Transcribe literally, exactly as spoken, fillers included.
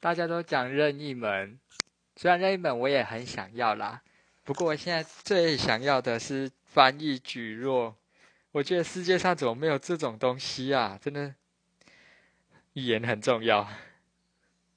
大家都讲任意门，虽然任意门我也很想要啦，不过我现在最想要的是翻译蒟蒻。我觉得世界上怎么没有这种东西啊，真的语言很重要。